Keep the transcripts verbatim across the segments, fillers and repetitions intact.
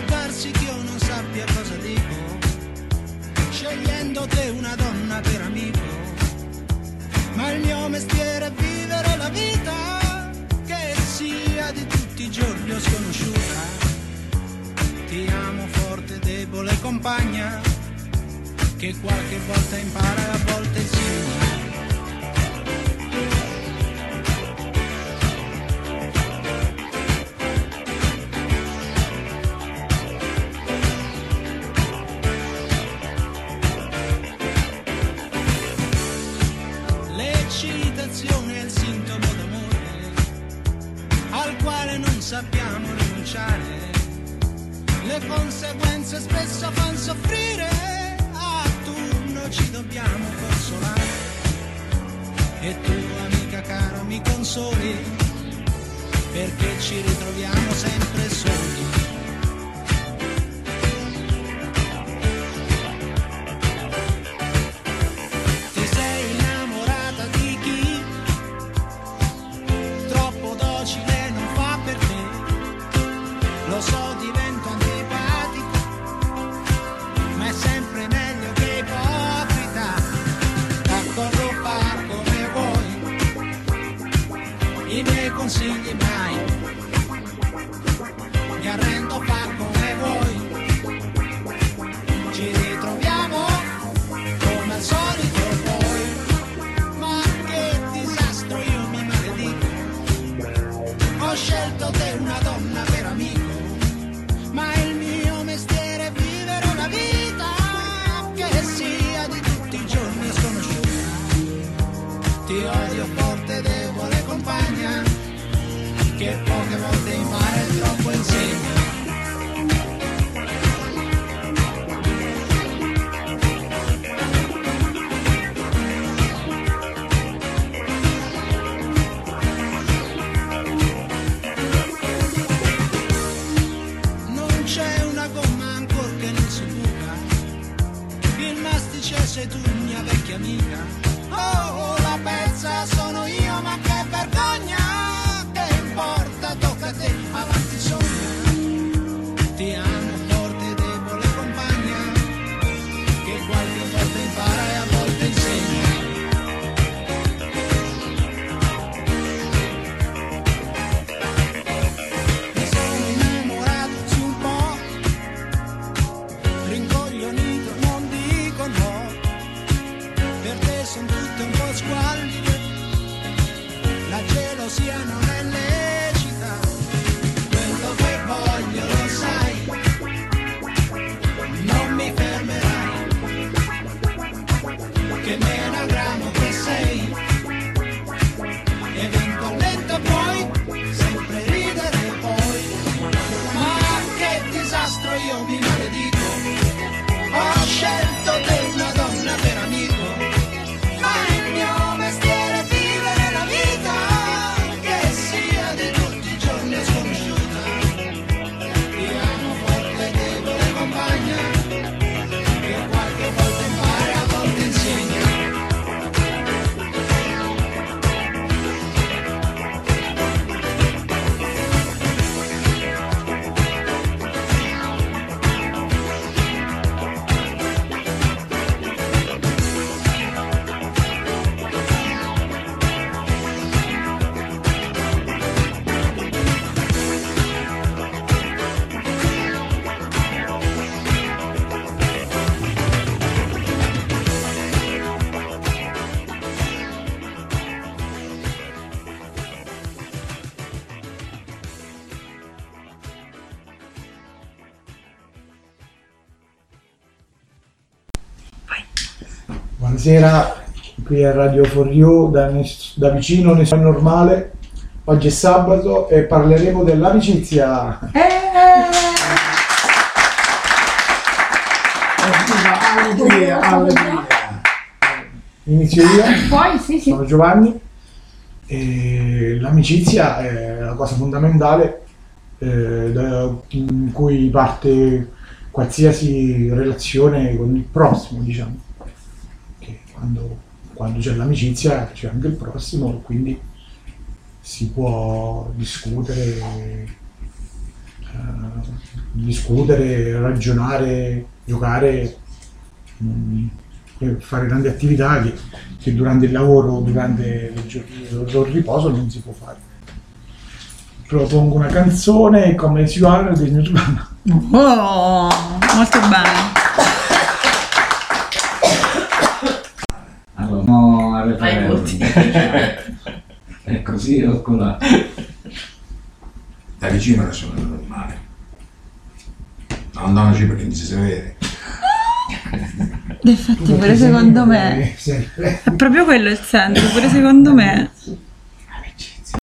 può darsi che io non sappia cosa dico, scegliendo te una donna per amico, ma il mio mestiere è vivere la vita, che sia di tutti i giorni o sconosciuta. Ti amo forte, debole compagna, che qualche volta impara e a volte insinua. L'eccitazione è il sintomo d'amore al quale non sappiamo rinunciare. Le conseguenze spesso fanno soffrire, a turno ci dobbiamo consolare. E tu, amica cara, mi consoli, perché ci ritroviamo sempre soli. Buonasera, qui a Radio for You, da, da vicino Nessuno Normale. Oggi è sabato e parleremo dell'amicizia. Eh! Alleluia, alleluia. Inizio io, poi sì, sì. Sono Giovanni. E l'amicizia è la cosa fondamentale eh, da, in cui parte qualsiasi relazione con il prossimo, diciamo. Quando, quando c'è l'amicizia c'è anche il prossimo, quindi si può discutere discutere, ragionare, giocare, fare grandi attività che, che durante il lavoro o durante il riposo non si può fare. Propongo una canzone, come si parla, di Nirvana. Oh, molto bene. Allora, no, alle parole. È così o colà? Da vicino adesso non è male. Non andiamoci perché non si sa vedere. Infatti, tu pure secondo me sempre. È proprio quello il senso, pure secondo me. Amicizia.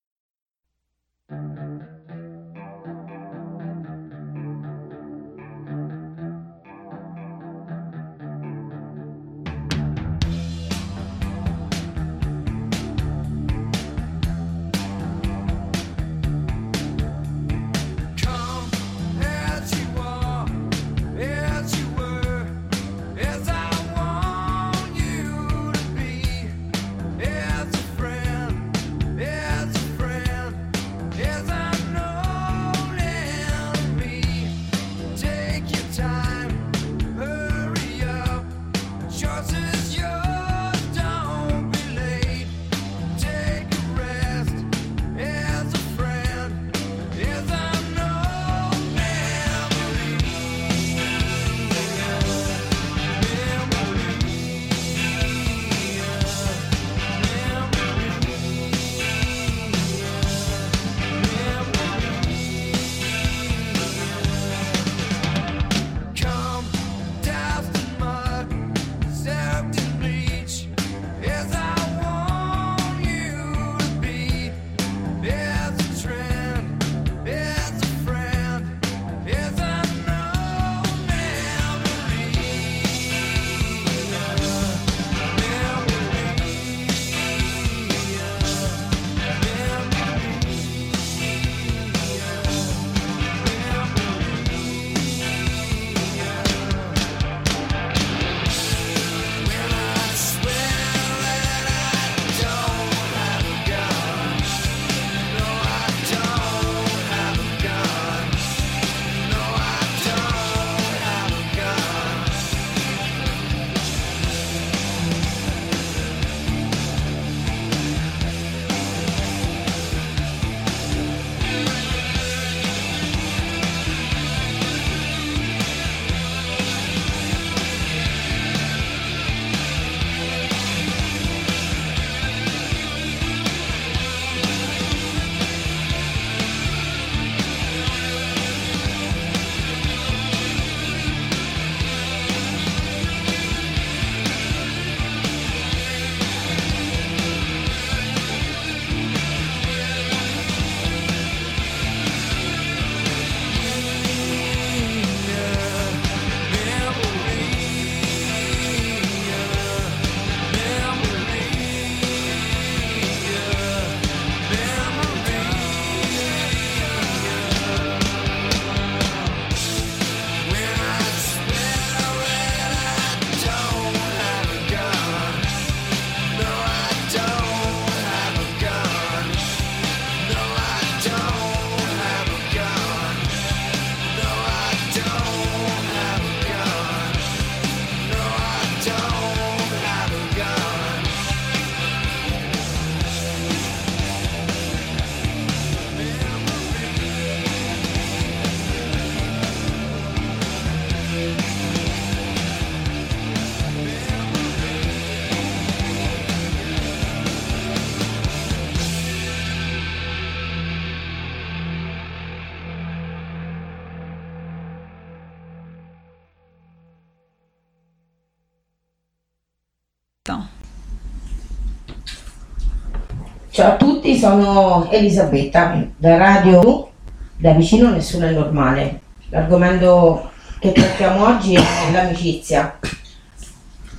Ciao a tutti, sono Elisabetta, da Radio, da vicino nessuno è normale. L'argomento che trattiamo oggi è l'amicizia.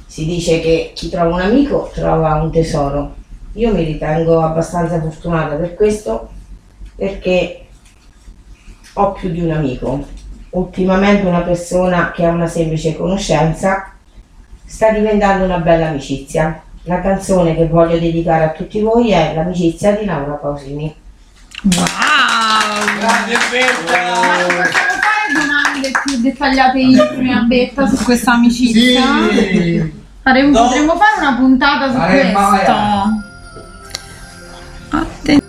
Si dice che chi trova un amico trova un tesoro. Io mi ritengo abbastanza fortunata per questo, perché ho più di un amico. Ultimamente una persona che è una semplice conoscenza sta diventando una bella amicizia. La canzone che voglio dedicare a tutti voi è L'amicizia di Laura Pausini. Wow! Grande, bella! dettagliate in gambetta su questa amicizia. Sì. Faremo, no. Potremmo fare una puntata su Are questo. Maia. Attenzione.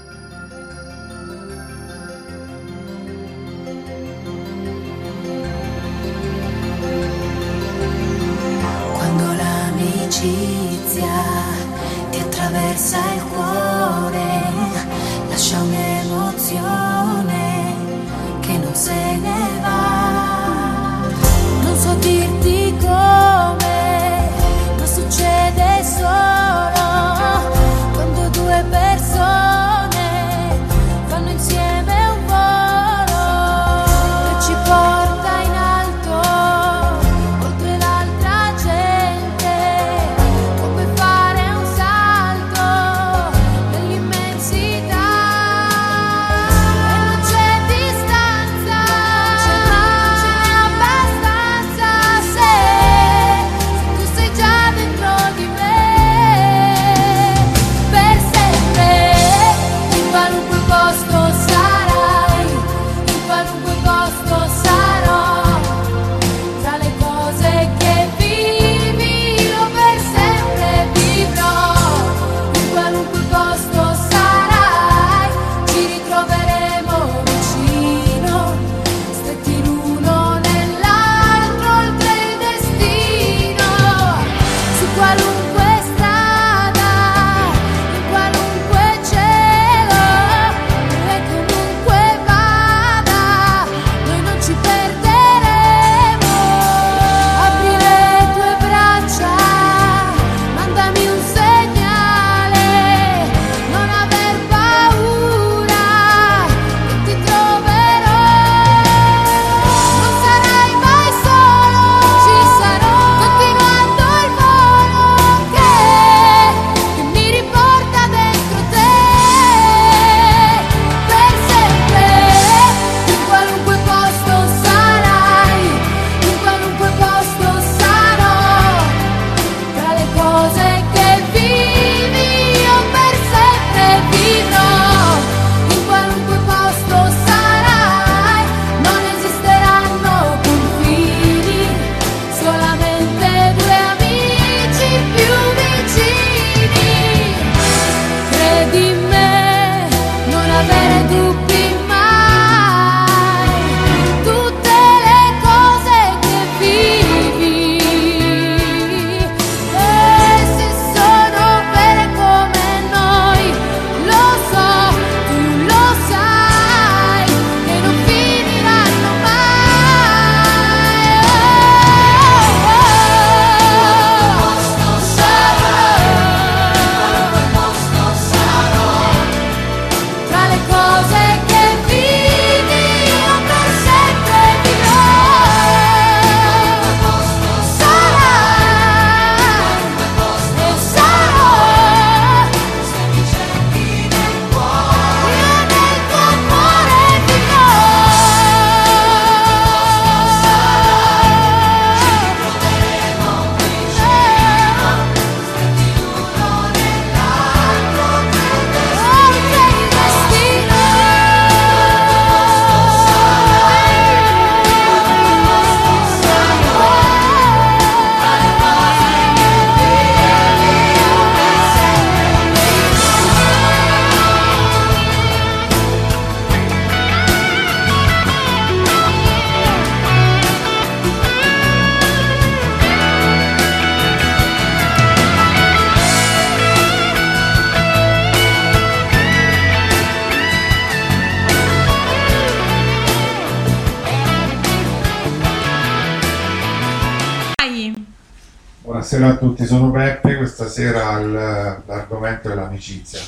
Buonasera a tutti, sono Peppe. Questa sera l'argomento è l'amicizia.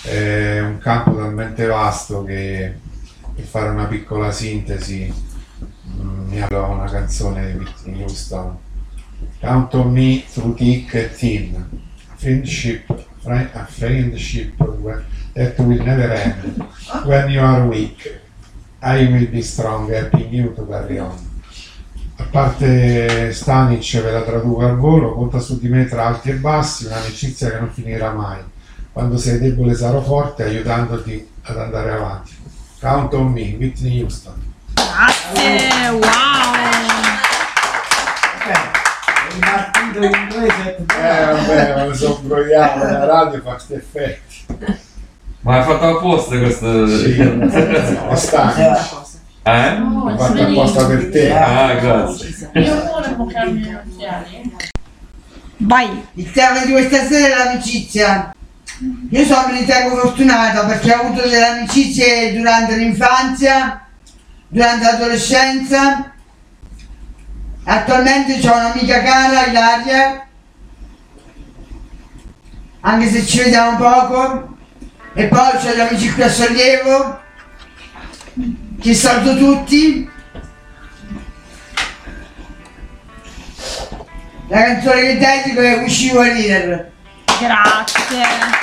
È un campo talmente vasto che per fare una piccola sintesi mi ha dato una canzone di Whitney Houston, Count on Me Through Thick and Thin, friendship, a friendship that will never end, when you are weak, I will be strong, helping you to carry on. A parte Stanic, ve la traduco al volo, conta su di me tra alti e bassi, un'amicizia che non finirà mai. Quando sei debole sarò forte, aiutandoti ad andare avanti. Count on me, Whitney Houston. Grazie, wow! Il partito inglese. Eh vabbè, ma lo so, proviamo, la radio fa questi effetti. Ma hai fatto apposta questo? Sì, ma stanco. Eh? No, fatto apposta per te. Ah, grazie. Io volevo cambiare gli occhiali. Vai. Il tema di questa sera è l'amicizia. Io sono ritengo fortunata perché ho avuto delle amicizie durante l'infanzia, durante l'adolescenza. Attualmente ho un'amica cara, Ilaria, anche se ci vediamo poco. E poi ho gli amici qui a Sollievo, che saluto tutti. La canzone che dedico è Uscivo a Leader. Grazie.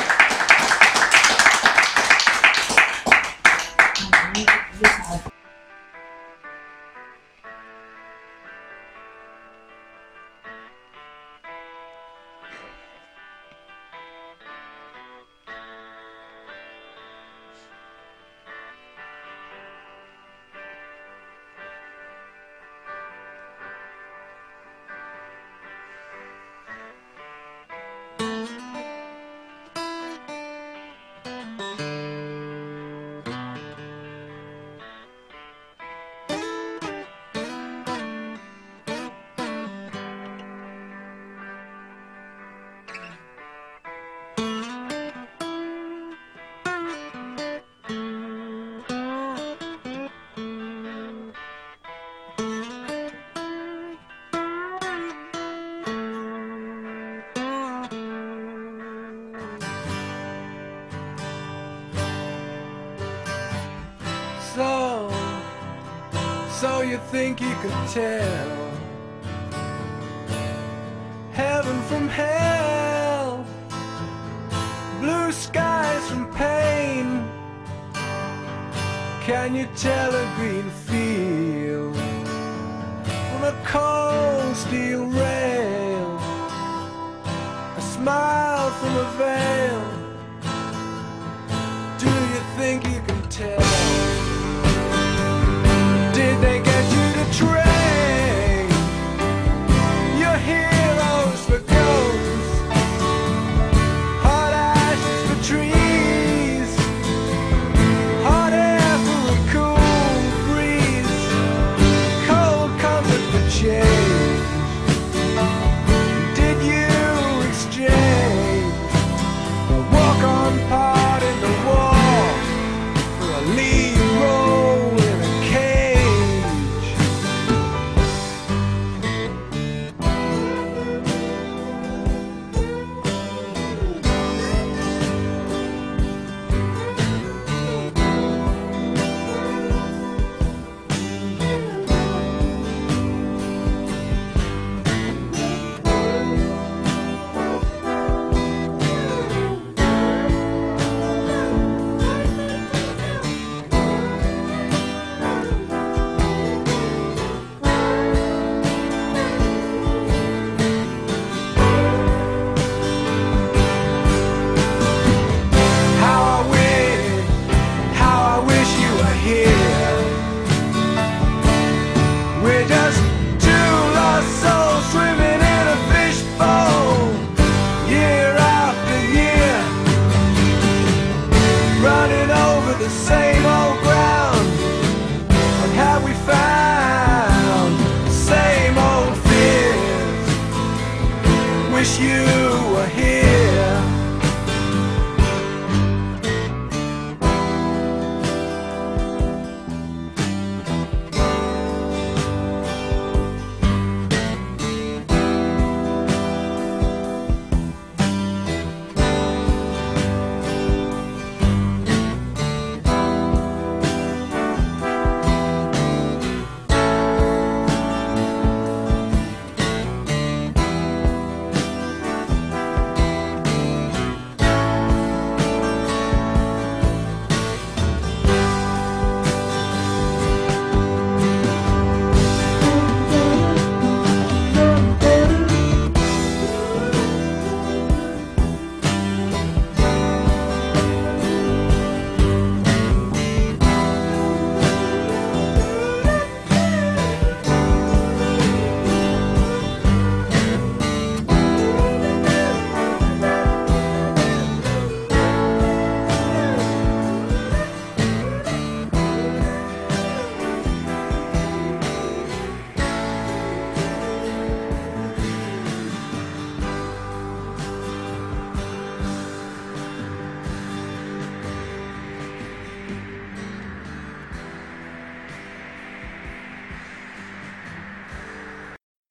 Think you could tell heaven from hell, blue skies from pain? Can you tell a green field from a cold steel rail, a smile from a veil? Do you think you can tell? Did they get you to train your heroes for ghosts, hot ashes for trees, hot air for a cool breeze, cold comfort for change? Did you exchange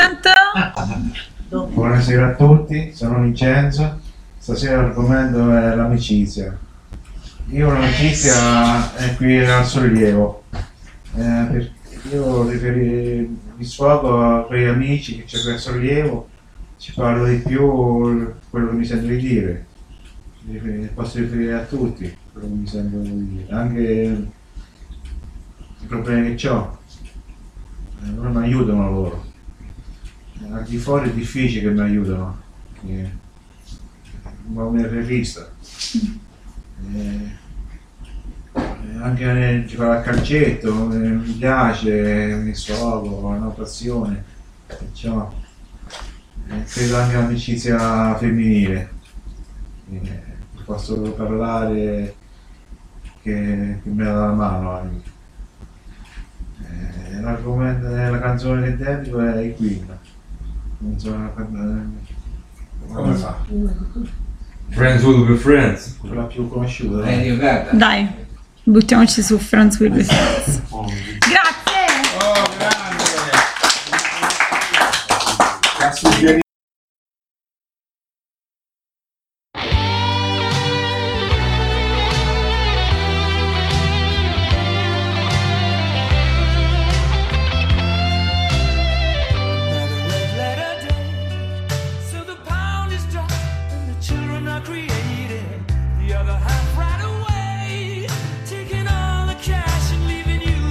pronto? Buonasera a tutti, sono Vincenzo. Stasera l'argomento è l'amicizia. Io l'amicizia è qui al Sollievo. Eh, io riferi, mi sfogo a quegli amici che c'è qui al Sollievo, ci parlo di più quello che mi sento di dire. Posso riferire a tutti quello che mi sento di dire, anche i problemi che ho. Non mi aiutano loro. Al di fuori è difficile che mi aiutano. Come il regista. Eh, anche nel giocare a calcetto, eh, mi piace, mi sfogo, ho una passione. Perciò, eh, credo anche l'amicizia femminile. Eh, posso parlare che, che mi dà la mano anche. Eh, l'argomento della canzone che dedico è i Queen. Non so come fa. Friends will be friends. Quella più conosciuta. Eh? Dai, buttiamoci su Friends will be friends. Grazie! Oh, grande! Created the other half right away, taking all the cash and leaving you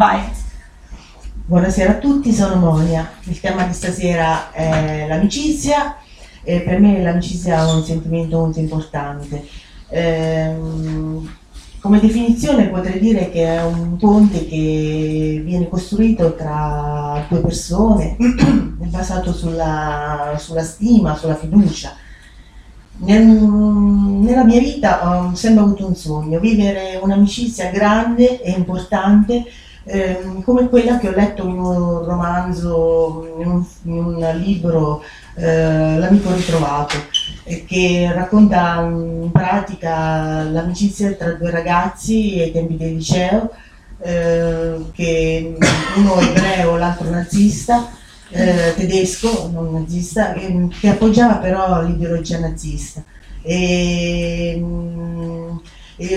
Vai. Buonasera a tutti, sono Monia. Il tema di stasera è l'amicizia e per me l'amicizia è un sentimento molto importante. Ehm, come definizione potrei dire che è un ponte che viene costruito tra due persone, basato sulla, sulla stima, sulla fiducia. Nel, nella mia vita ho sempre avuto un sogno, vivere un'amicizia grande e importante ehm, come quella che ho letto in un romanzo, in un, in un libro, eh, L'amico ritrovato, eh, che racconta in pratica l'amicizia tra due ragazzi ai tempi del liceo, eh, che uno ebreo, l'altro nazista, Eh, tedesco, non nazista, eh, che appoggiava però l'ideologia nazista. E, mh, il,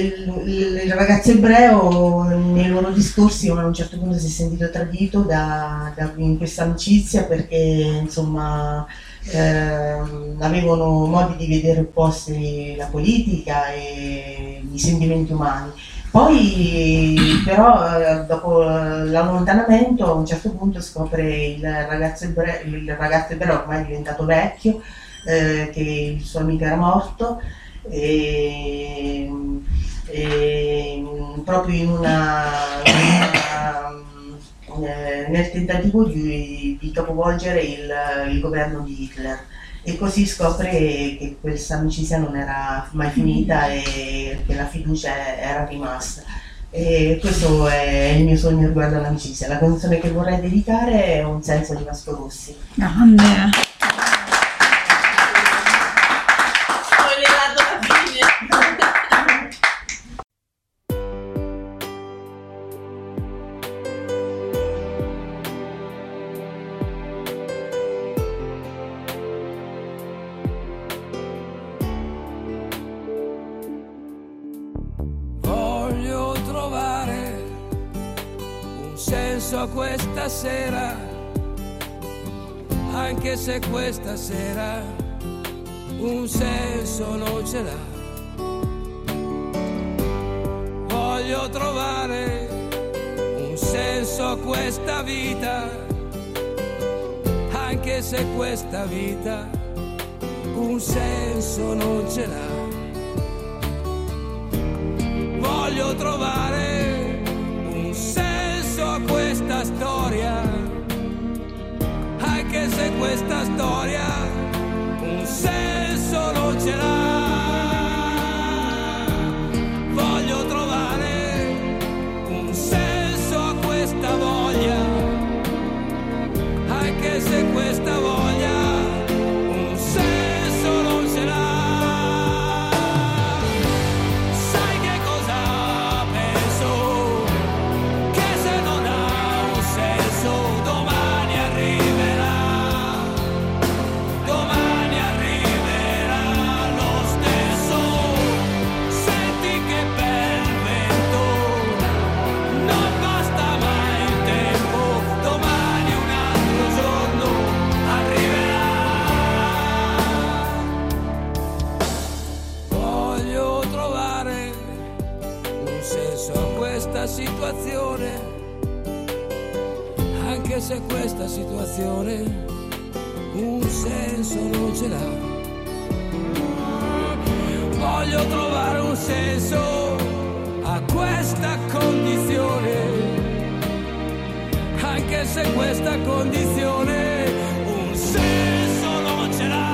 il, il ragazzo ebreo nei loro discorsi a un certo punto si è sentito tradito da, da, in questa amicizia, perché insomma eh, avevano modi di vedere opposti la politica e i sentimenti umani. Poi però dopo l'allontanamento a un certo punto scopre il ragazzo ebreo, il ragazzo ebreo ormai è diventato vecchio, eh, che il suo amico era morto e, e proprio in una, in una, eh, nel tentativo di, di capovolgere il, il governo di Hitler. E così scopre che questa amicizia non era mai finita e che la fiducia era rimasta. E questo è il mio sogno riguardo all'amicizia. La canzone che vorrei dedicare è Un senso di Vasco Rossi. Grande! Questa sera, anche se questa sera un senso non ce l'ha, voglio trovare un senso a questa vita, anche se questa vita un senso non ce l'ha, voglio trovare un senso a questa storia, anche se questa storia un senso non ce l'ha, voglio trovare un senso a questa voglia, anche se questa voglia un senso non ce l'ha. Situazione, anche se questa situazione un senso non ce l'ha, voglio trovare un senso a questa condizione, anche se questa condizione un senso non ce l'ha.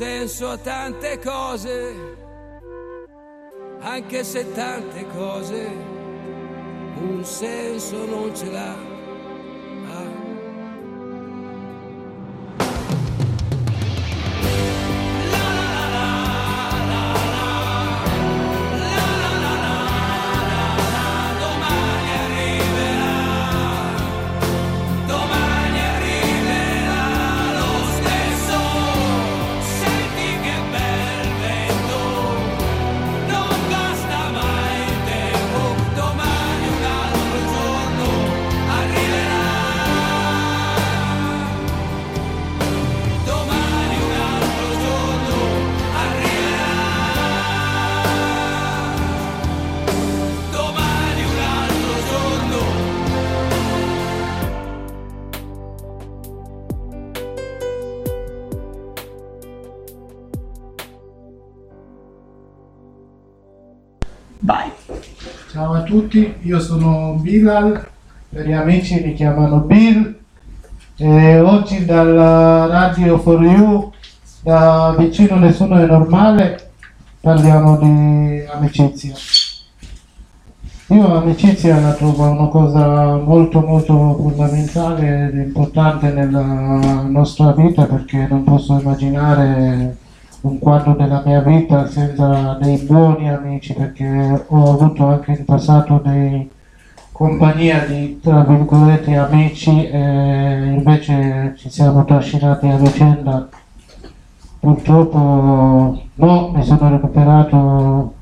Penso a tante cose, anche se tante cose un senso non ce l'ha. Ah. Vai. Ciao a tutti, io sono Bilal, per gli amici mi chiamano Bill, e oggi dalla Radio for you, da vicino nessuno è normale, parliamo di amicizia. Io l'amicizia la trovo una cosa molto molto fondamentale ed importante nella nostra vita, perché non posso immaginare un quadro della mia vita senza dei buoni amici, perché ho avuto anche in passato dei compagnia di, tra virgolette, amici, e invece ci siamo trascinati a vicenda. Purtroppo no, mi sono recuperato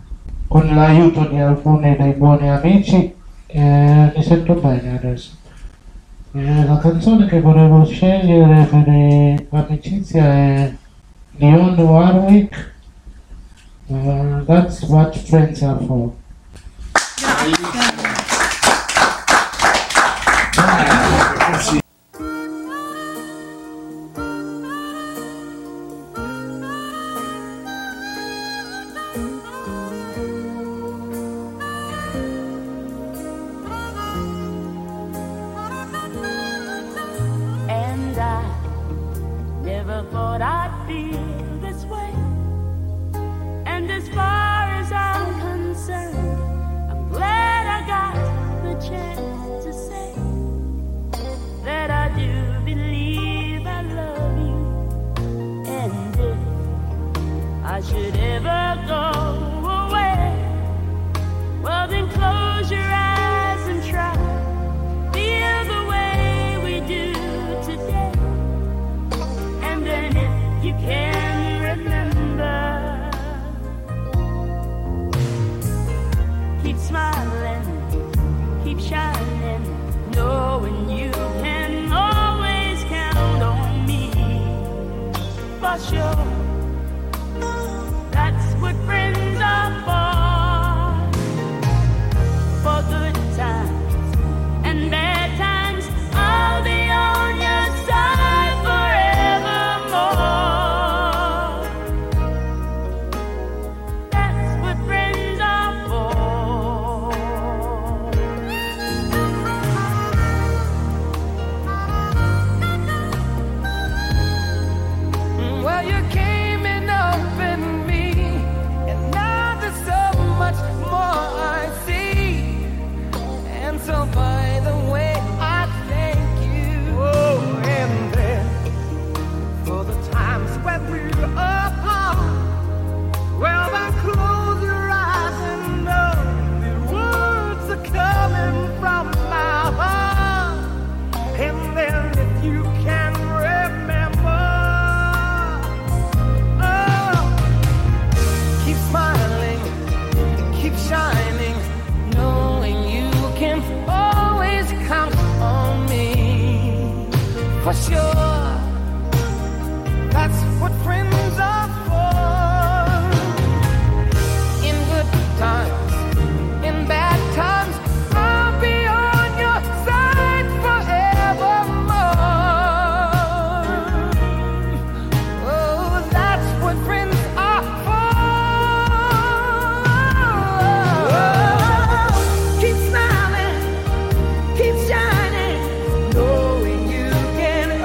con l'aiuto di alcuni dei buoni amici e mi sento bene adesso. E la canzone che volevo scegliere per l'amicizia è Leon Warwick, uh, That's What Friends Are For. Grazie. And I never thought I'd feel this way, and as far as I'm concerned, I'm glad I got the chance to say that I do believe I love you. And if I should ever go away, well then close your eyes and try, feel the way we do today, and then if you can remember, keep smiling, keep shining, knowing you can always count on me, for sure, that's what friends are for, for good times and bad times, I'll be on your side forevermore, that's what friends are for. Well, you came and opened me, and now there's so much more I see. And so, by the way, I thank you. Oh, and then for the times when we were apart. Well, now close your eyes and know the words are coming from my heart. And then if you can remember, oh, keep smiling, keep shining, knowing you can always count on me. For sure, that's what friends are for. In good times, in bad times, I'll be on your side forevermore. Oh, that's what friends are for. Keep smiling, keep shining, knowing you can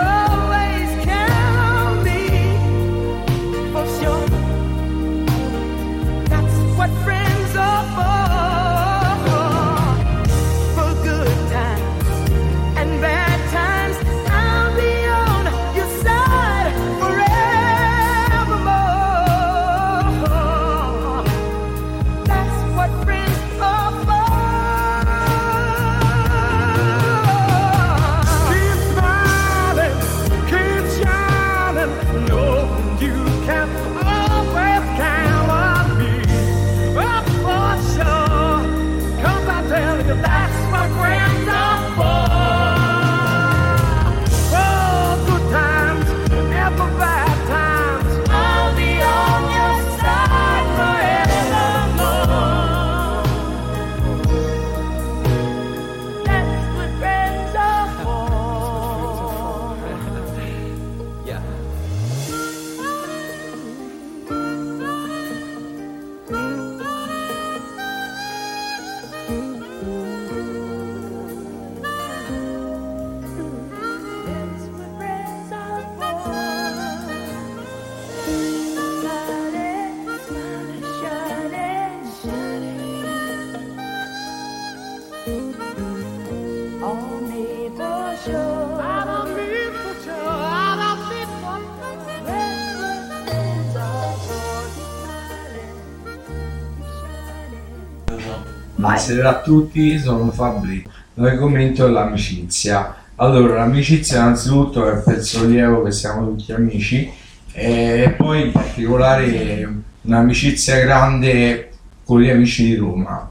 Buonasera a tutti, sono Fabri. L'argomento è l'amicizia. Allora, l'amicizia innanzitutto è per Sollievo che siamo tutti amici, e poi in particolare un'amicizia grande con gli amici di Roma,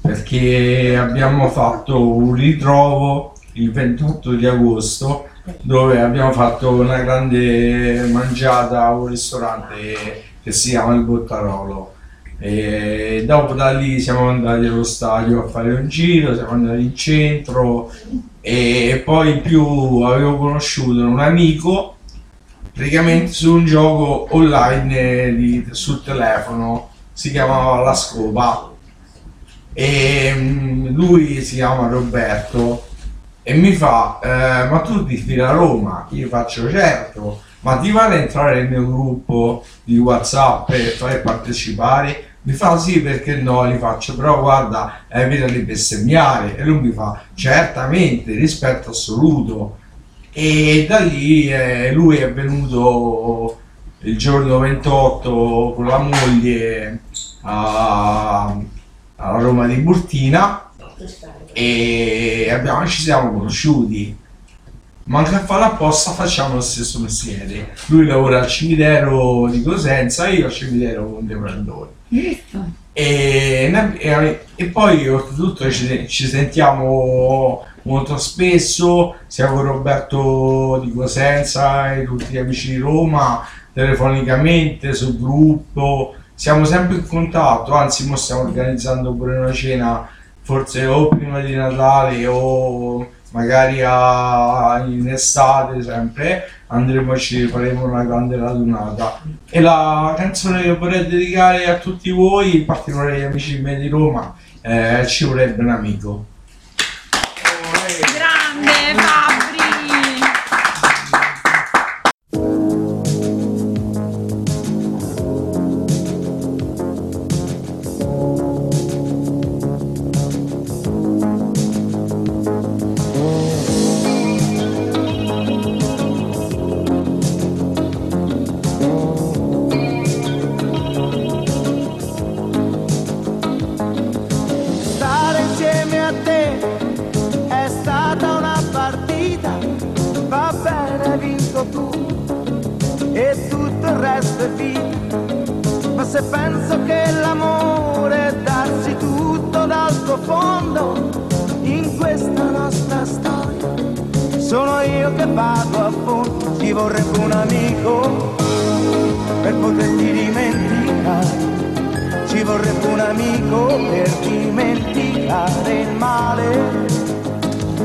perché abbiamo fatto un ritrovo il ventotto di agosto dove abbiamo fatto una grande mangiata a un ristorante che si chiama Il Bottarolo, e dopo da lì siamo andati allo stadio a fare un giro, siamo andati in centro e poi in più avevo conosciuto un amico praticamente su un gioco online di, sul telefono, si chiamava La Scopa, e lui si chiama Roberto e mi fa eh, ma tu ti fidi a Roma? Io faccio certo, ma ti vale entrare nel mio gruppo di WhatsApp e far partecipare? Mi fa sì, perché no, gli faccio però guarda evita di bestemmiare, e lui mi fa certamente, rispetto assoluto, e da lì eh, lui è venuto il giorno ventotto con la moglie a, a Roma di Burtina e abbiamo, ci siamo conosciuti, ma anche a fare apposta facciamo lo stesso mestiere. Lui lavora al cimitero di Cosenza, io al cimitero con De Brandoni, e, e, e poi oltretutto ci, ci sentiamo molto spesso, siamo con Roberto di Cosenza e tutti gli amici di Roma, telefonicamente, sul gruppo, siamo sempre in contatto, anzi mo stiamo organizzando pure una cena, forse o prima di Natale o magari a, in estate sempre, andremo, ci faremo una grande radunata. E la canzone che vorrei dedicare a tutti voi, in particolare agli amici miei di Roma, eh, Ci vorrebbe un amico. Grande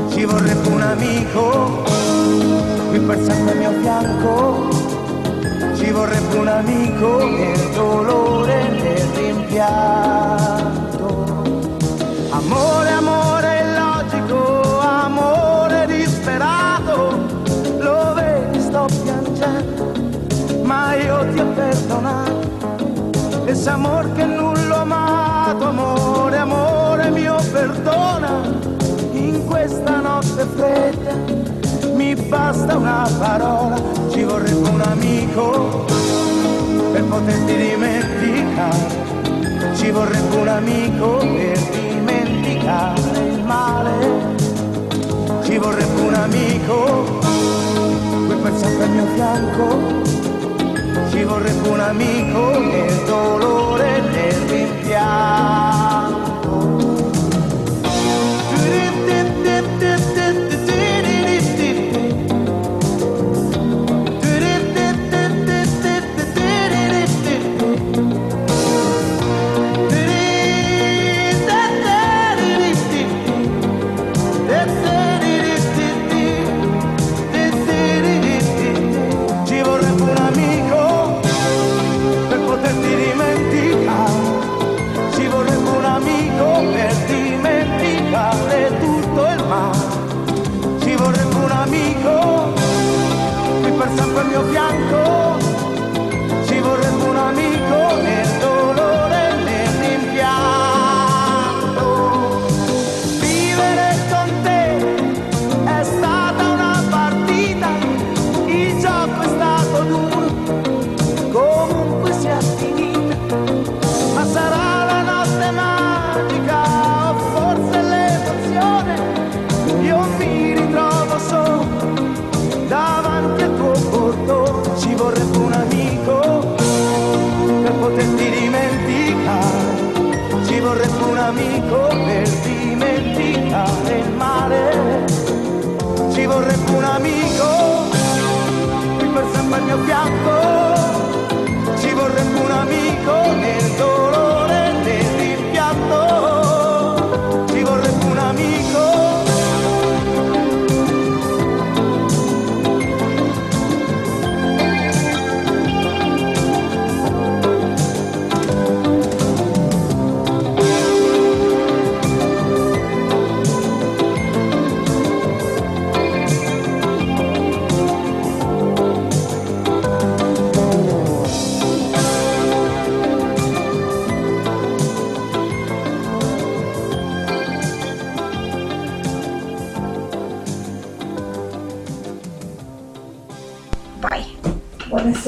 ci vorrebbe un amico per poterti dimenticare.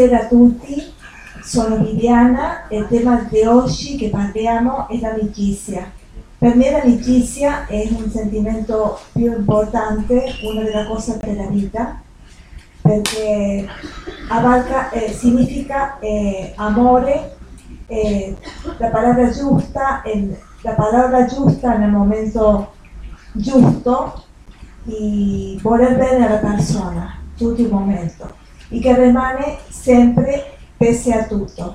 Buonasera a tutti, sono Viviana e il tema di oggi che parliamo è l'amicizia. Per me l'amicizia è un sentimento più importante, una delle cose della vita, perché abarca, eh, significa eh, amore, eh, la parola giusta, eh, la parola giusta nel momento giusto e voler bene alla persona, tutto il momento. E che rimane sempre pese a tutto.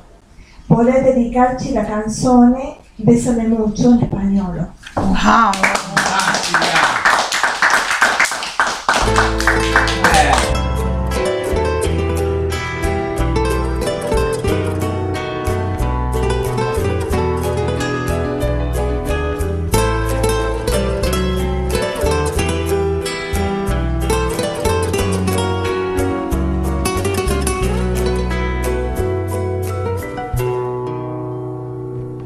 Voler dedicarci la canzone Besame Mucho in spagnolo. Wow!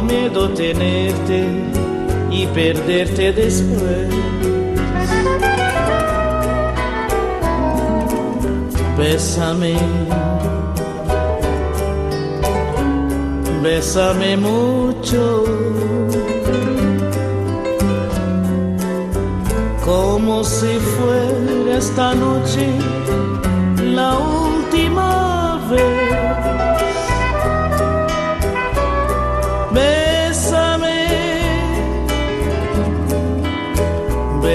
Miedo tenerte y perderte después. Bésame, bésame mucho, como si fuera esta noche la última vez.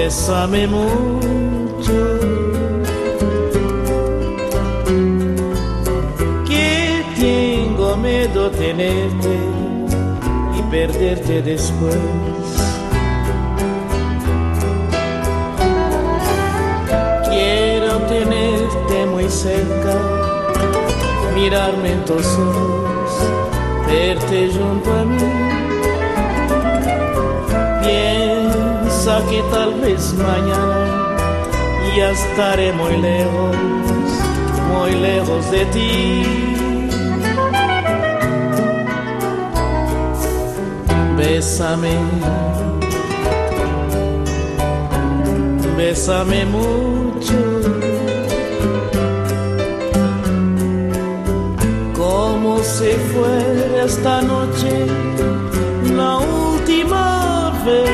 Bésame mucho, que tengo miedo tenerte y perderte después. Quiero tenerte muy cerca, mirarme en tus ojos, verte junto a mí. Bien. Que tal vez mañana ya estaré muy lejos, muy lejos de ti. Bésame, bésame mucho, como si fuera esta noche la última vez.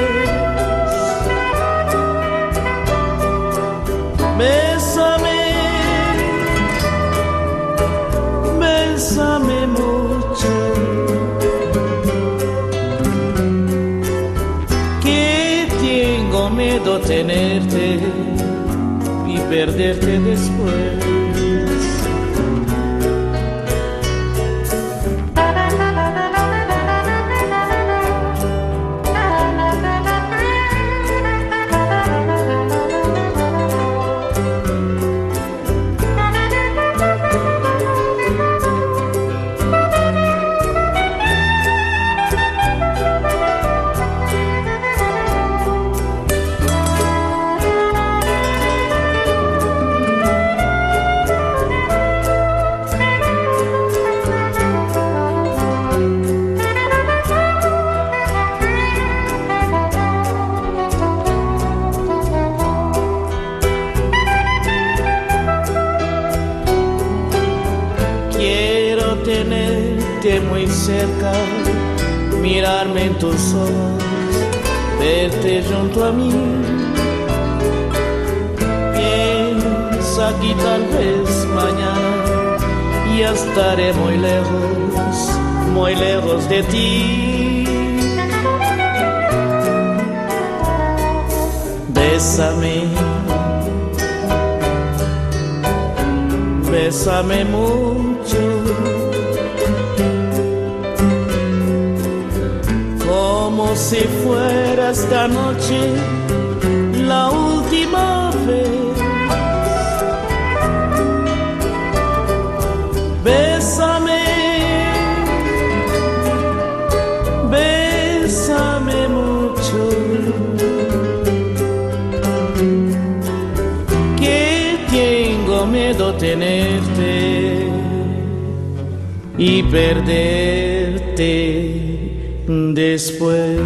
Bésame, bésame mucho, que tengo miedo tenerte y perderte después. Cerca, mirarme en tus ojos, verte junto a mí. Piensa que tal vez mañana ya estaré muy lejos, muy lejos de ti. Bésame, bésame mucho, como si fuera esta noche la última vez. vez. Bésame, bésame mucho, que tengo miedo tenerte y perderte después.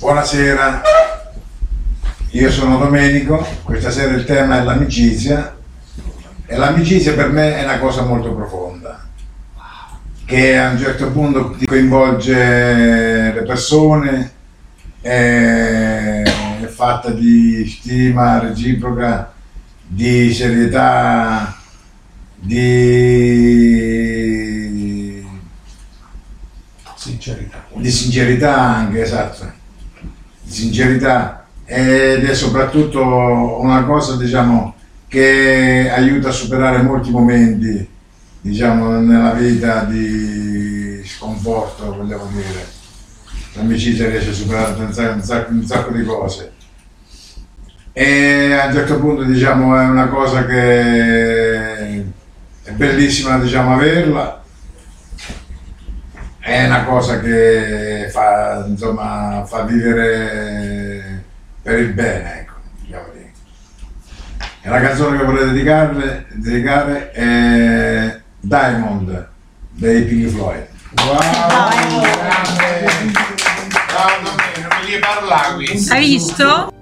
Buonasera, io sono Domenico, questa sera il tema è l'amicizia e l'amicizia per me è una cosa molto profonda che a un certo punto ti coinvolge le persone, è fatta di stima reciproca, di serietà, di sincerità, di sincerità anche, esatto. Sincerità, ed è soprattutto una cosa, diciamo, che aiuta a superare molti momenti, diciamo, nella vita di sconforto, vogliamo dire. L'amicizia riesce a superare un sacco, un sacco, un sacco di cose e a un certo punto, diciamo, è una cosa che è bellissima, diciamo, averla. È una cosa che fa, insomma, fa vivere per il bene, ecco, diciamo così. E la canzone che vorrei dedicarle, dedicare è Diamond dei Pink Floyd. Wow! Wow. Grande! Ciao, non mi devi parlare. Hai visto?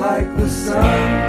like the sun.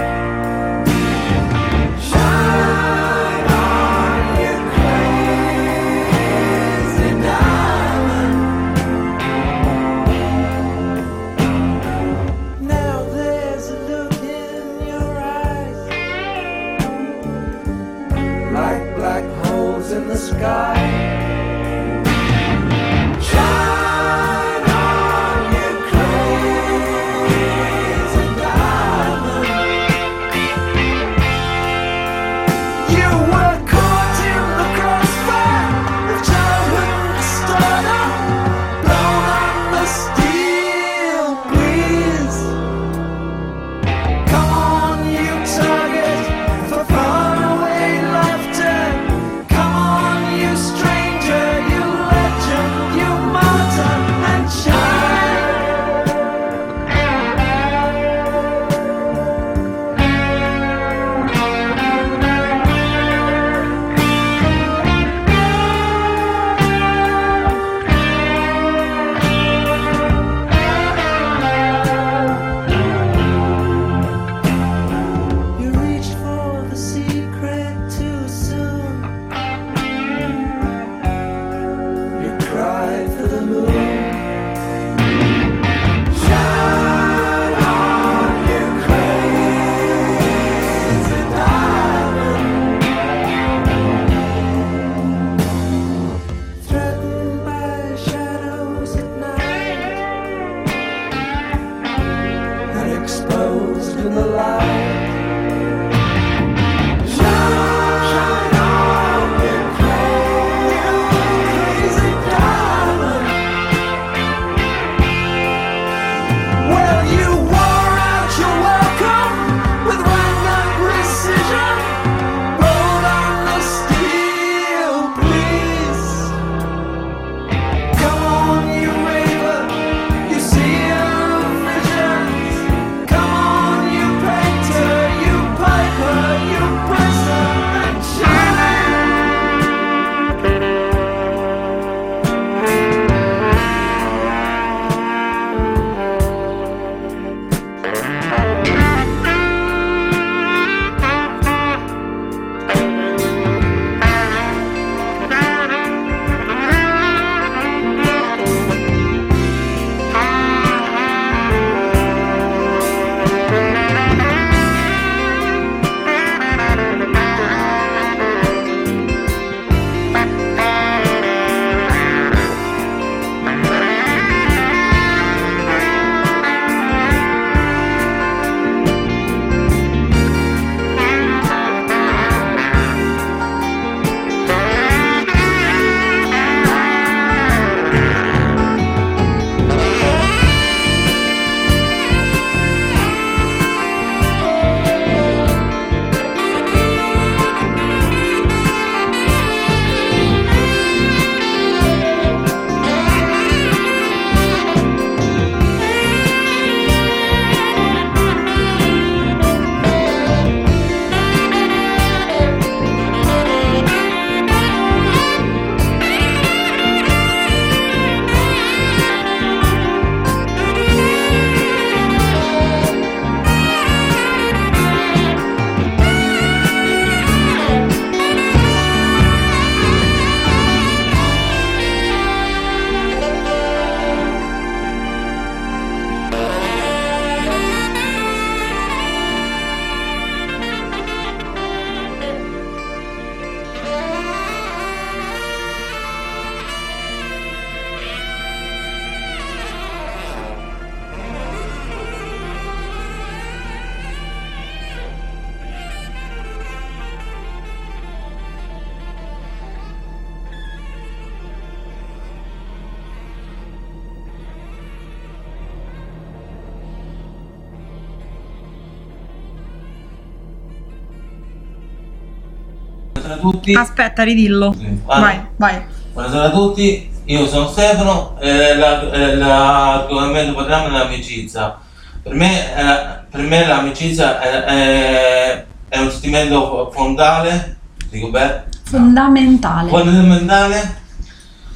Tutti. Aspetta, ridillo. Sì. Allora, vai, vai. Buonasera a tutti, io sono Stefano e attualmente parliamo dell'amicizia. Per me, eh, per me l'amicizia è, è, è un sentimento fondale, dico beh, fondamentale. Fondamentale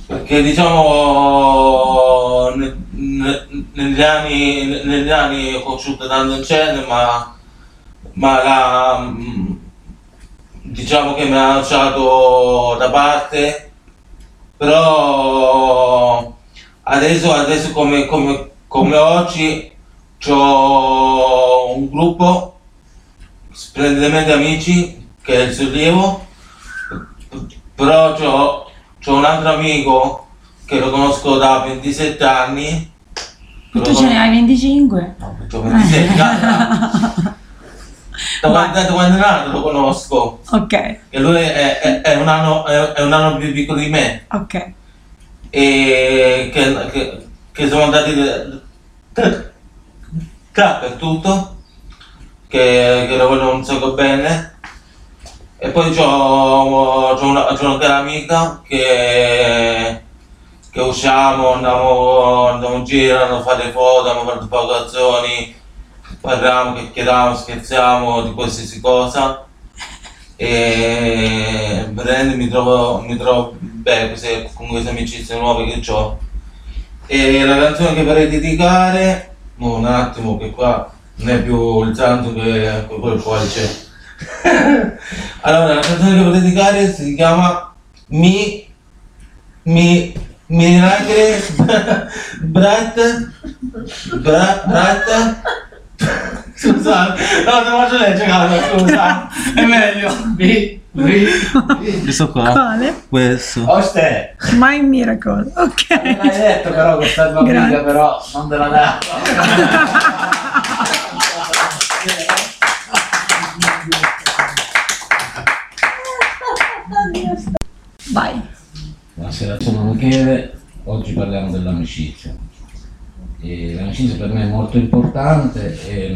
Perché diciamo ne, ne, negli anni negli anni ho conosciuto tante scene, ma ma la, diciamo che mi ha lasciato da parte, però adesso, adesso come, come, come oggi c'ho un gruppo splendidamente amici che è il Sollievo, però c'ho, c'ho un altro amico che lo conosco da ventisette anni. Tu ce ne hai venticinque? No, c'ho ventisette anni. Da quando, quando è nato lo conosco. Ok. E lui è, è, è, un anno, è, è un anno più piccolo di me. Ok. E che, che, che sono andati dappertutto, che, che lo voglio un sacco bene. E poi c'ho, c'ho, una, c'ho una cara amica che, che usciamo, andiamo, andiamo in giro, andiamo a fare foto, andiamo a fare provocazioni. Parliamo, chiacchieriamo, scherziamo di qualsiasi cosa e veramente mi trovo, mi trovo bene con queste amicizie nuove che ho. E la canzone che vorrei dedicare, un attimo che qua non è più il santo che quello fuori c'è. Allora, la canzone che vorrei dedicare si chiama Mi Mi Miracle Brat Brat Brat. Scusate, no, te lo faccio leggere, Carla, scusa. È meglio. B, B, questo qua. Quale? Questo. Oste. My Miracle, ok. Non l'hai detto però questa tua amica, però non te la dà. Vai. Buonasera, sono Michele. Oggi parliamo dell'amicizia. E l'amicizia per me è molto importante e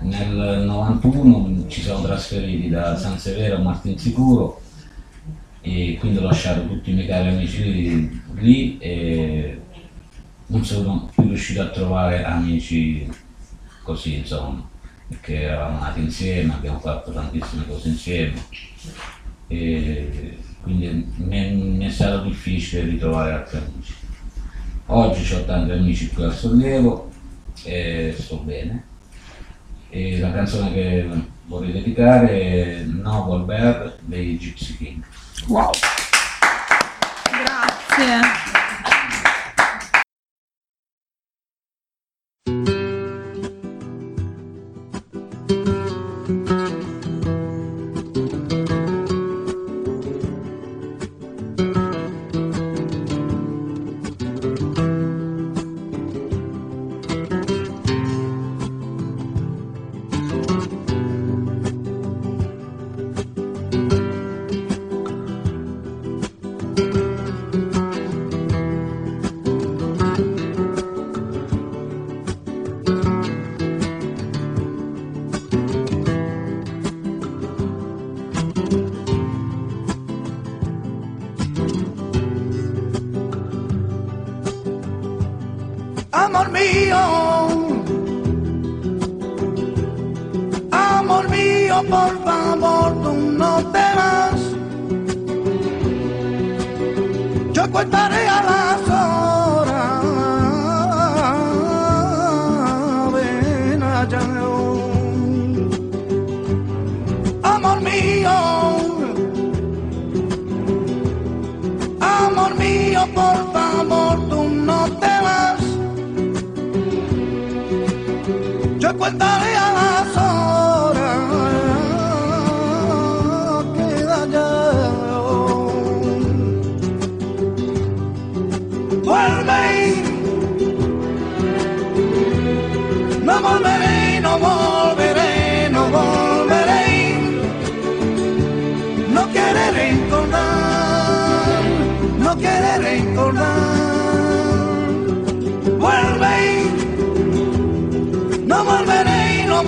nel novantuno ci siamo trasferiti da San Severo a Martinsicuro e quindi ho lasciato tutti i miei cari amici lì e non sono più riuscito a trovare amici così, insomma, perché eravamo nati insieme, abbiamo fatto tantissime cose insieme e quindi mi è stato difficile ritrovare altri amici. Oggi ho tanti amici qui al Sollievo e sto bene. E la canzone che vorrei dedicare è No Volver dei Gipsy Kings. Wow! Grazie! Volveré y no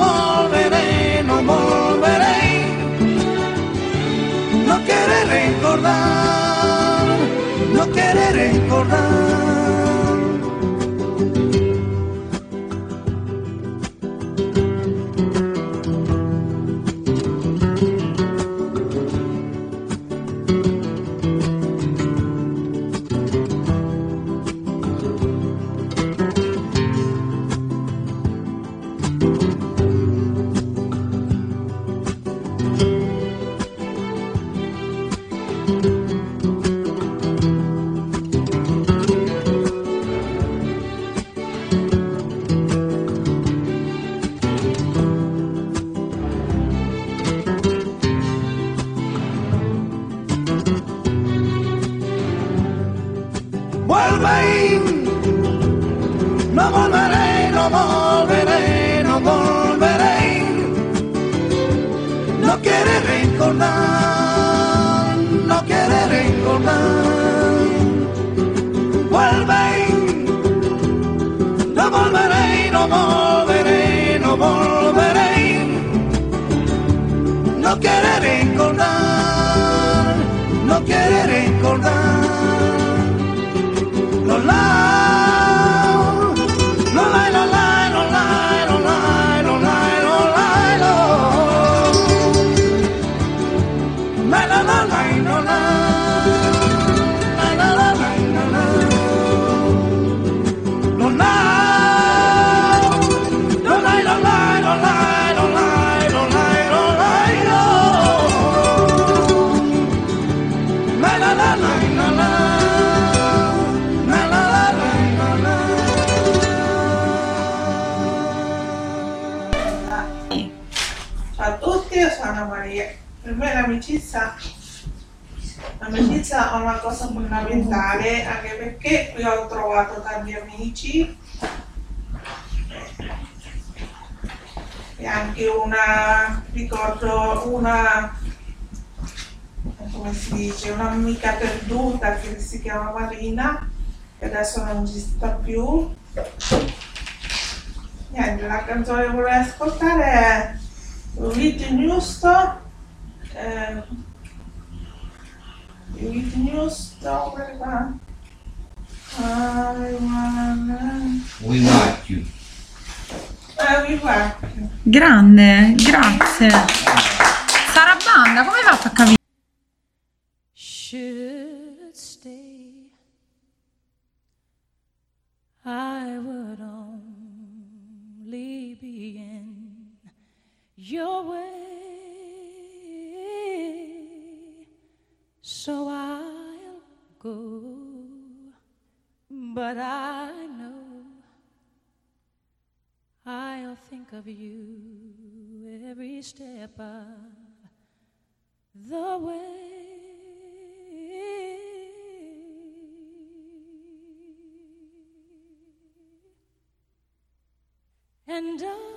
Volverei, no volveré, no volveré, no quiere recordar, no quiere recordar, no la, no la, no la, no la, no la, no la, no la, no la, no la, no la. L'amicizia, l'amicizia è una cosa fondamentale, anche perché qui ho trovato tanti amici e anche una, ricordo una, come si dice, un'amica perduta che si chiama Marina, che adesso non ci sta più. Niente, la canzone che vorrei ascoltare è Whitney Houston. Eh, Whitney Houston, qua. I wanna... We like you. Eh, we like you. Grande, grazie. Sarabanda, come hai fatto a capire? Should stay. I would only be in your way. So I'll go, but I know I'll think of you every step of the way. And I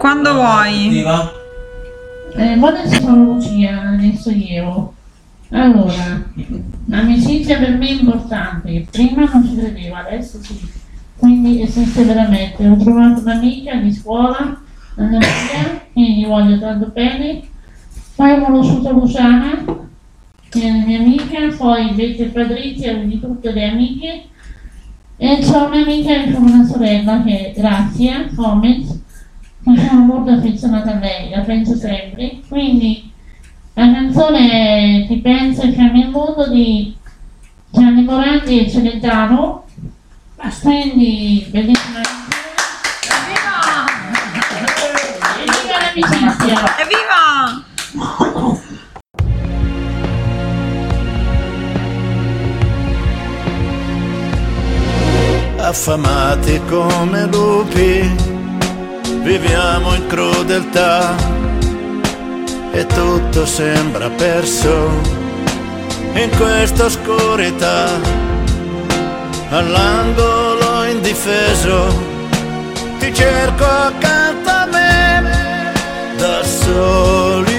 Quando vuoi. Eh, buonasera Lucia, nel Sollievo. Allora, l'amicizia per me è importante, prima non ci credevo, adesso sì. Quindi esiste veramente, ho trovato un'amica di scuola, Ilaria, che gli voglio tanto bene. Poi ho conosciuto Luciana, che è la mia amica, poi invece Patrizia, quindi tutte le amiche. E c'ho un'amica che è una sorella che è Grazia, Fomet. Mi sono molto affezionata a lei, la penso sempre, quindi la canzone Ti penso e fiamme il mondo di Gianni Morandi e Celentano, quindi bellissima canzone. Evviva l'amicizia! Evviva! Affamati come lupi viviamo in crudeltà e tutto sembra perso in questa oscurità. All'angolo indifeso ti cerco accanto a me, da soli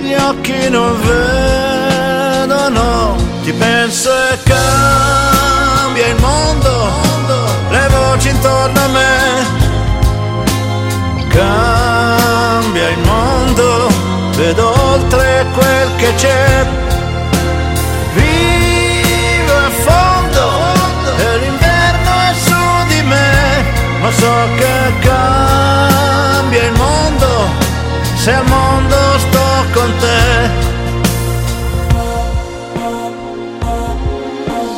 gli occhi non vedono. Ti penso e cambia il mondo, le voci intorno a me. Cambia il mondo, vedo oltre quel che c'è. Vivo a fondo e l'inverno è su di me, ma so che cambia il mondo se al mondo sto con te.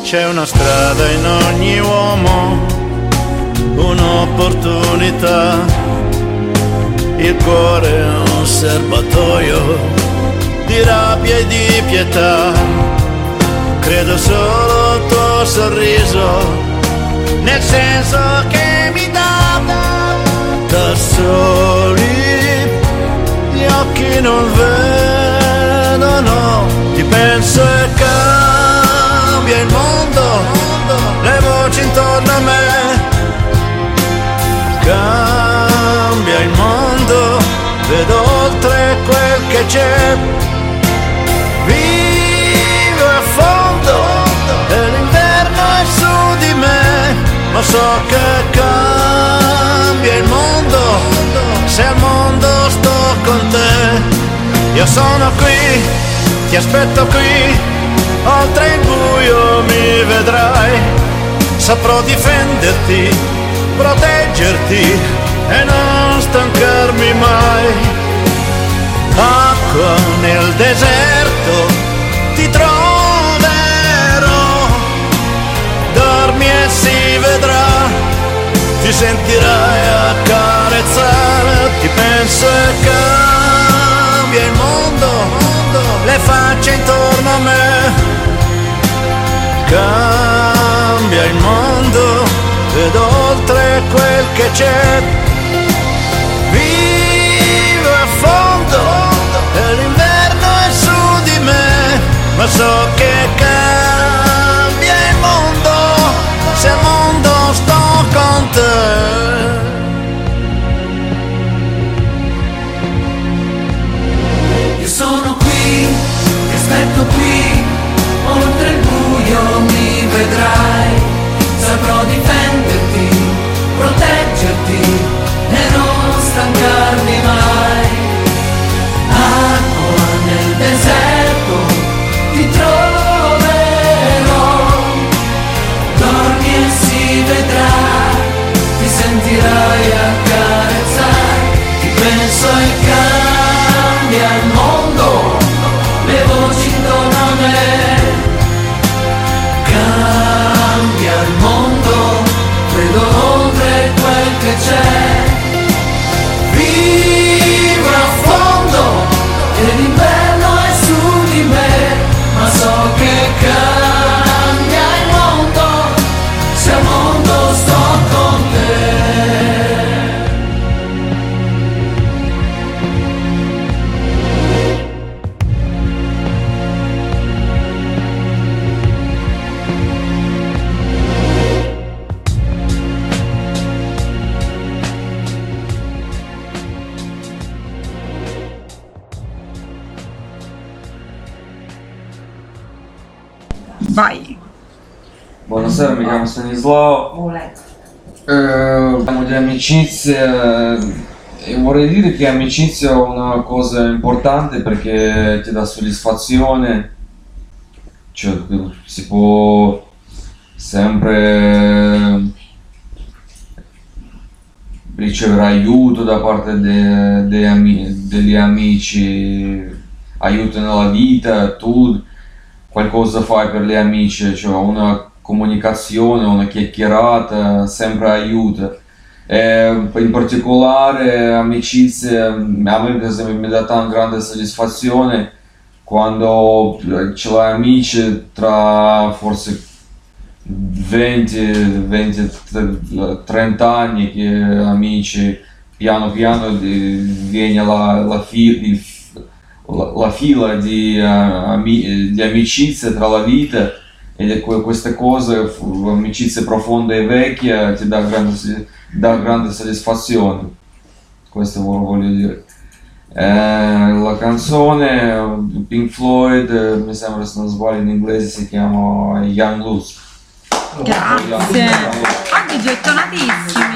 C'è una strada in ogni uomo, un'opportunità. Il cuore è un serbatoio di rabbia e di pietà. Credo solo al tuo sorriso, nel senso che mi dà. Da soli gli occhi non vedono. Ti penso e cambia il mondo, le voci intorno a me. Cambia il mondo, vedo oltre quel che c'è. Vivo a fondo e l'inverno è su di me, ma so che cambia il mondo se al mondo sto con te. Io sono qui, ti aspetto qui, oltre il buio mi vedrai. Saprò difenderti, proteggerti e non stancarmi mai. Acqua nel deserto ti troverò, dormi e si vedrà, ti sentirai accarezzare. Ti penso e cambia il mondo, le facce intorno a me. Cambia il mondo, vedo oltre quel che c'è. Vivo a fondo e l'inverno è su di me, ma so che cambia il mondo se al mondo sto con te. Io sono qui, ti aspetto qui, oltre il buio mi vedrai. Saprò difenderti, proteggerti Vai. Buonasera, mi chiamo Stanislao. Parliamo eh, di amicizia e vorrei dire che amicizia è una cosa importante perché ti dà soddisfazione, cioè si può sempre ricevere aiuto da parte de, de ami, degli amici, aiuto nella vita, tu qualcosa fai per gli amici, cioè una comunicazione, una chiacchierata sempre aiuta. E in particolare amicizia a me per esempio mi dà una grande soddisfazione quando ce l'hai amici tra forse venti trenta anni, che amici piano piano viene la, la, fi, la, la fila di, ami, di amicizia tra la vita e queste cose, amicizia profonda e vecchia ti dà grande, dà grande soddisfazione, questo voglio dire. Eh, la canzone Pink Floyd, mi sembra se non sbaglio in inglese si chiama Young Loose. Grazie, anche gettonatissimi.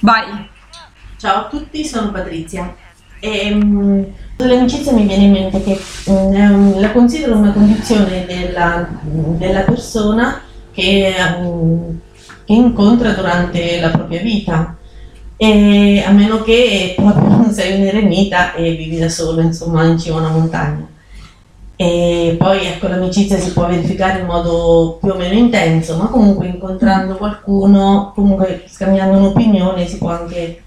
Vai. Ciao a tutti, sono Patrizia. E, um, l'amicizia mi viene in mente che um, la considero una condizione della, della persona che um, incontra durante la propria vita, e a meno che proprio non sei un eremita e vivi da solo, insomma, in cima a una montagna. E poi ecco, l'amicizia si può verificare in modo più o meno intenso, ma comunque incontrando qualcuno, comunque scambiando un'opinione, si può anche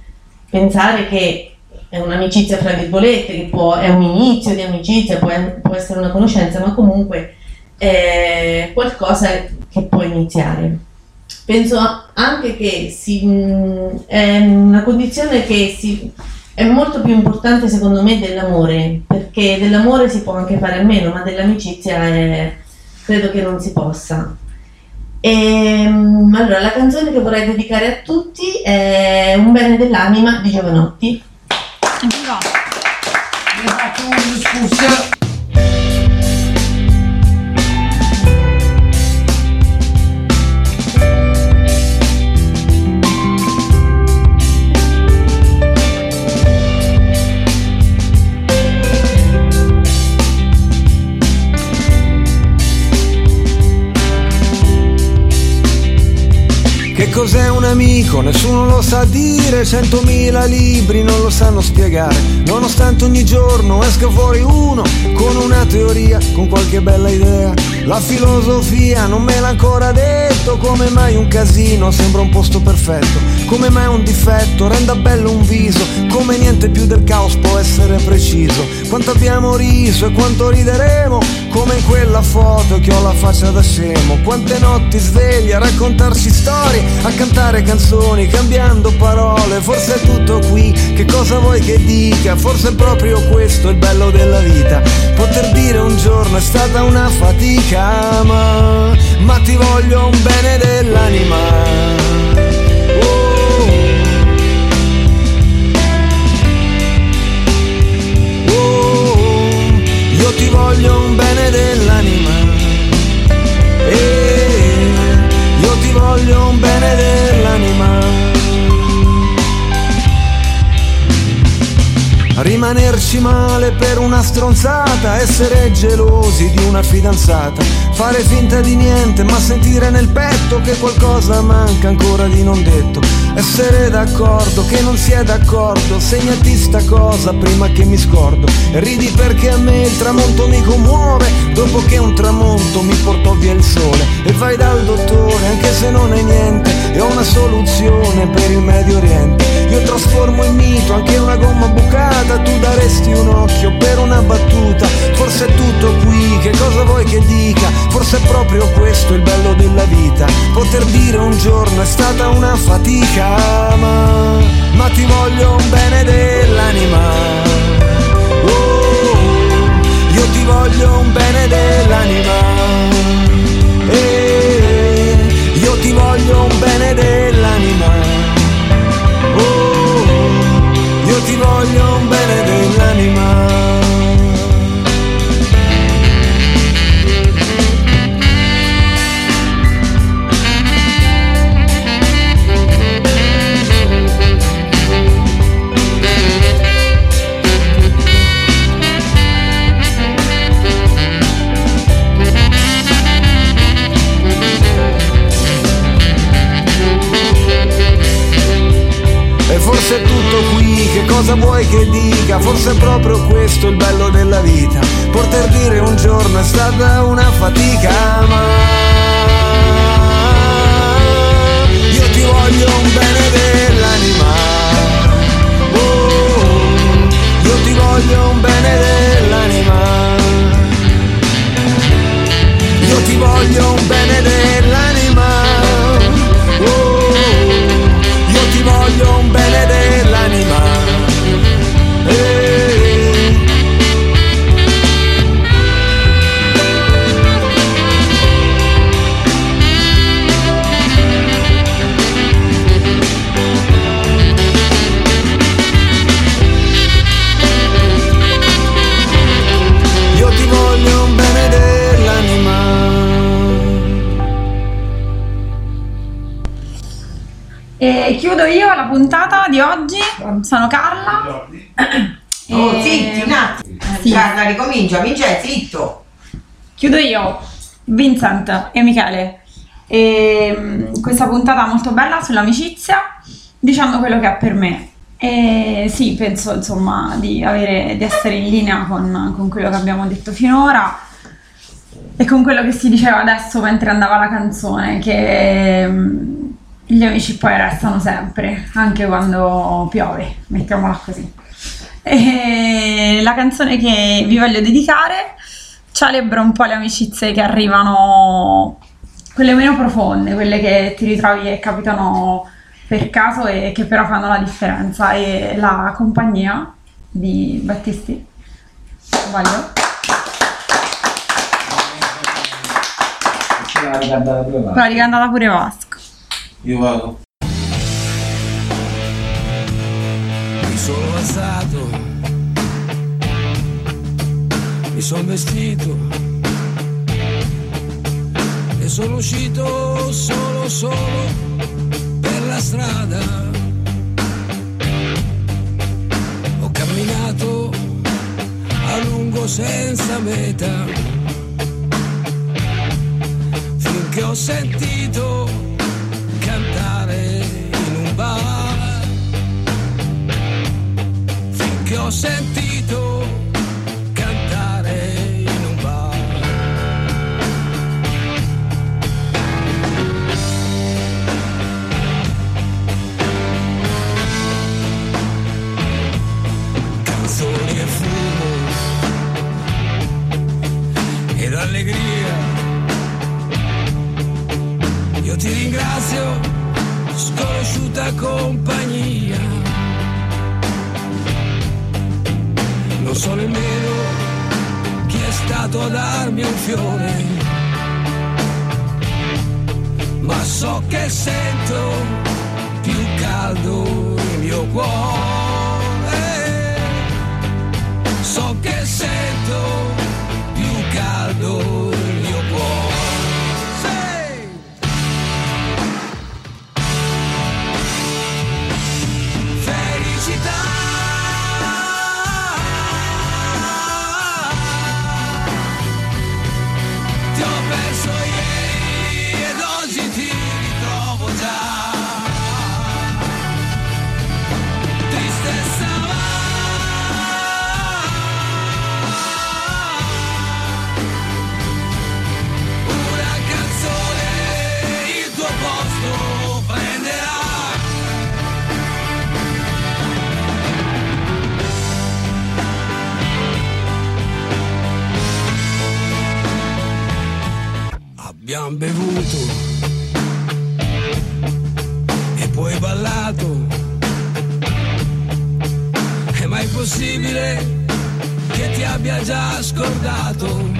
pensare che è un'amicizia fra virgolette, che può, è un inizio di amicizia, può, può essere una conoscenza, ma comunque è qualcosa che può iniziare. Penso anche che si, è una condizione che si, è molto più importante secondo me dell'amore, perché dell'amore si può anche fare a meno, ma dell'amicizia è, credo che non si possa. E, allora, la canzone che vorrei dedicare a tutti è Un bene dell'anima di Giovanotti. Scusa. Che cos'è un amico? Nessuno lo sa dire, centomila libri non lo sanno spiegare, nonostante ogni giorno esca fuori uno con una teoria, con qualche bella idea. La filosofia non me l'ha ancora detto, come mai un casino sembra un posto perfetto, come mai un difetto renda bello un viso, come niente più del caos può essere preciso. Quanto abbiamo riso e quanto rideremo, come in quella foto che ho la faccia da scemo. Quante notti svegli a raccontarci storie, a cantare canzoni cambiando parole. Forse è tutto qui, che cosa vuoi che dica, forse è proprio questo il bello della vita, poter dire un giorno è stata una fatica, ma, ma ti voglio un bene dell'anima. Oh, oh, oh. Io ti voglio un bene dell'anima, eh, io ti voglio un bene dell'anima. Rimanerci male per una stronzata, essere gelosi di una fidanzata, fare finta di niente ma sentire nel petto che qualcosa manca ancora di non detto, essere d'accordo che non si è d'accordo, segnati sta cosa prima che mi scordo. Ridi perché a me il tramonto mi commuove, dopo che un tramonto mi portò via il sole, e vai dal dottore anche se non è niente, e ho una soluzione per il Medio Oriente. Io trasformo in mito anche una gomma bucata, tu daresti un occhio per una battuta. Forse è tutto qui, che cosa vuoi che dica, forse è proprio questo il bello della vita, poter dire un giorno è stata una fatica, ma, ma ti voglio un bene dell'anima. Oh, oh, io ti voglio un bene dell'anima, eh, io ti voglio un bene dell'anima. Io ti voglio un bene dell'anima. E forse è tutto qui, che cosa vuoi che dica, forse è proprio questo il bello della vita, poter dire un giorno è stata una fatica, ma io ti voglio un bene dell'anima. Oh, oh, io ti voglio un bene dell'anima, io ti voglio un bene dell'anima. Oh, oh, io ti voglio un bene dell'anima. E chiudo io la puntata di oggi. Sono Carla. Oh, e... zitti, un attimo. Sì. Carla ricomincia, Vincenzo, zitto. Chiudo io, Vincent e Michele. e questa puntata molto bella sull'amicizia, dicendo quello che è per me. E sì, penso insomma di, avere, di essere in linea con, con quello che abbiamo detto finora e con quello che si diceva adesso mentre andava la canzone, che gli amici poi restano sempre, anche quando piove, mettiamola così. E la canzone che vi voglio dedicare celebra un po' le amicizie che arrivano, quelle meno profonde, quelle che ti ritrovi e capitano per caso e che però fanno la differenza. E la compagnia di Battisti, sbaglio? L'ha ricantata pure Vasco. L'ha ricantata pure Vasco. Io vado. Mi sono alzato, mi sono vestito e sono uscito solo solo per la strada. Ho camminato a lungo senza meta, finché ho sentito cantare in un bar, finché ho sentito cantare in un bar. Canzoni e fumo ed allegria. Io ti ringrazio, sconosciuta compagnia. Non so nemmeno chi è stato a darmi un fiore, ma so che sento più caldo il mio cuore. So che sento più caldo il mio cuore. Abbiamo bevuto e poi ballato, e ma è possibile che ti abbia già scordato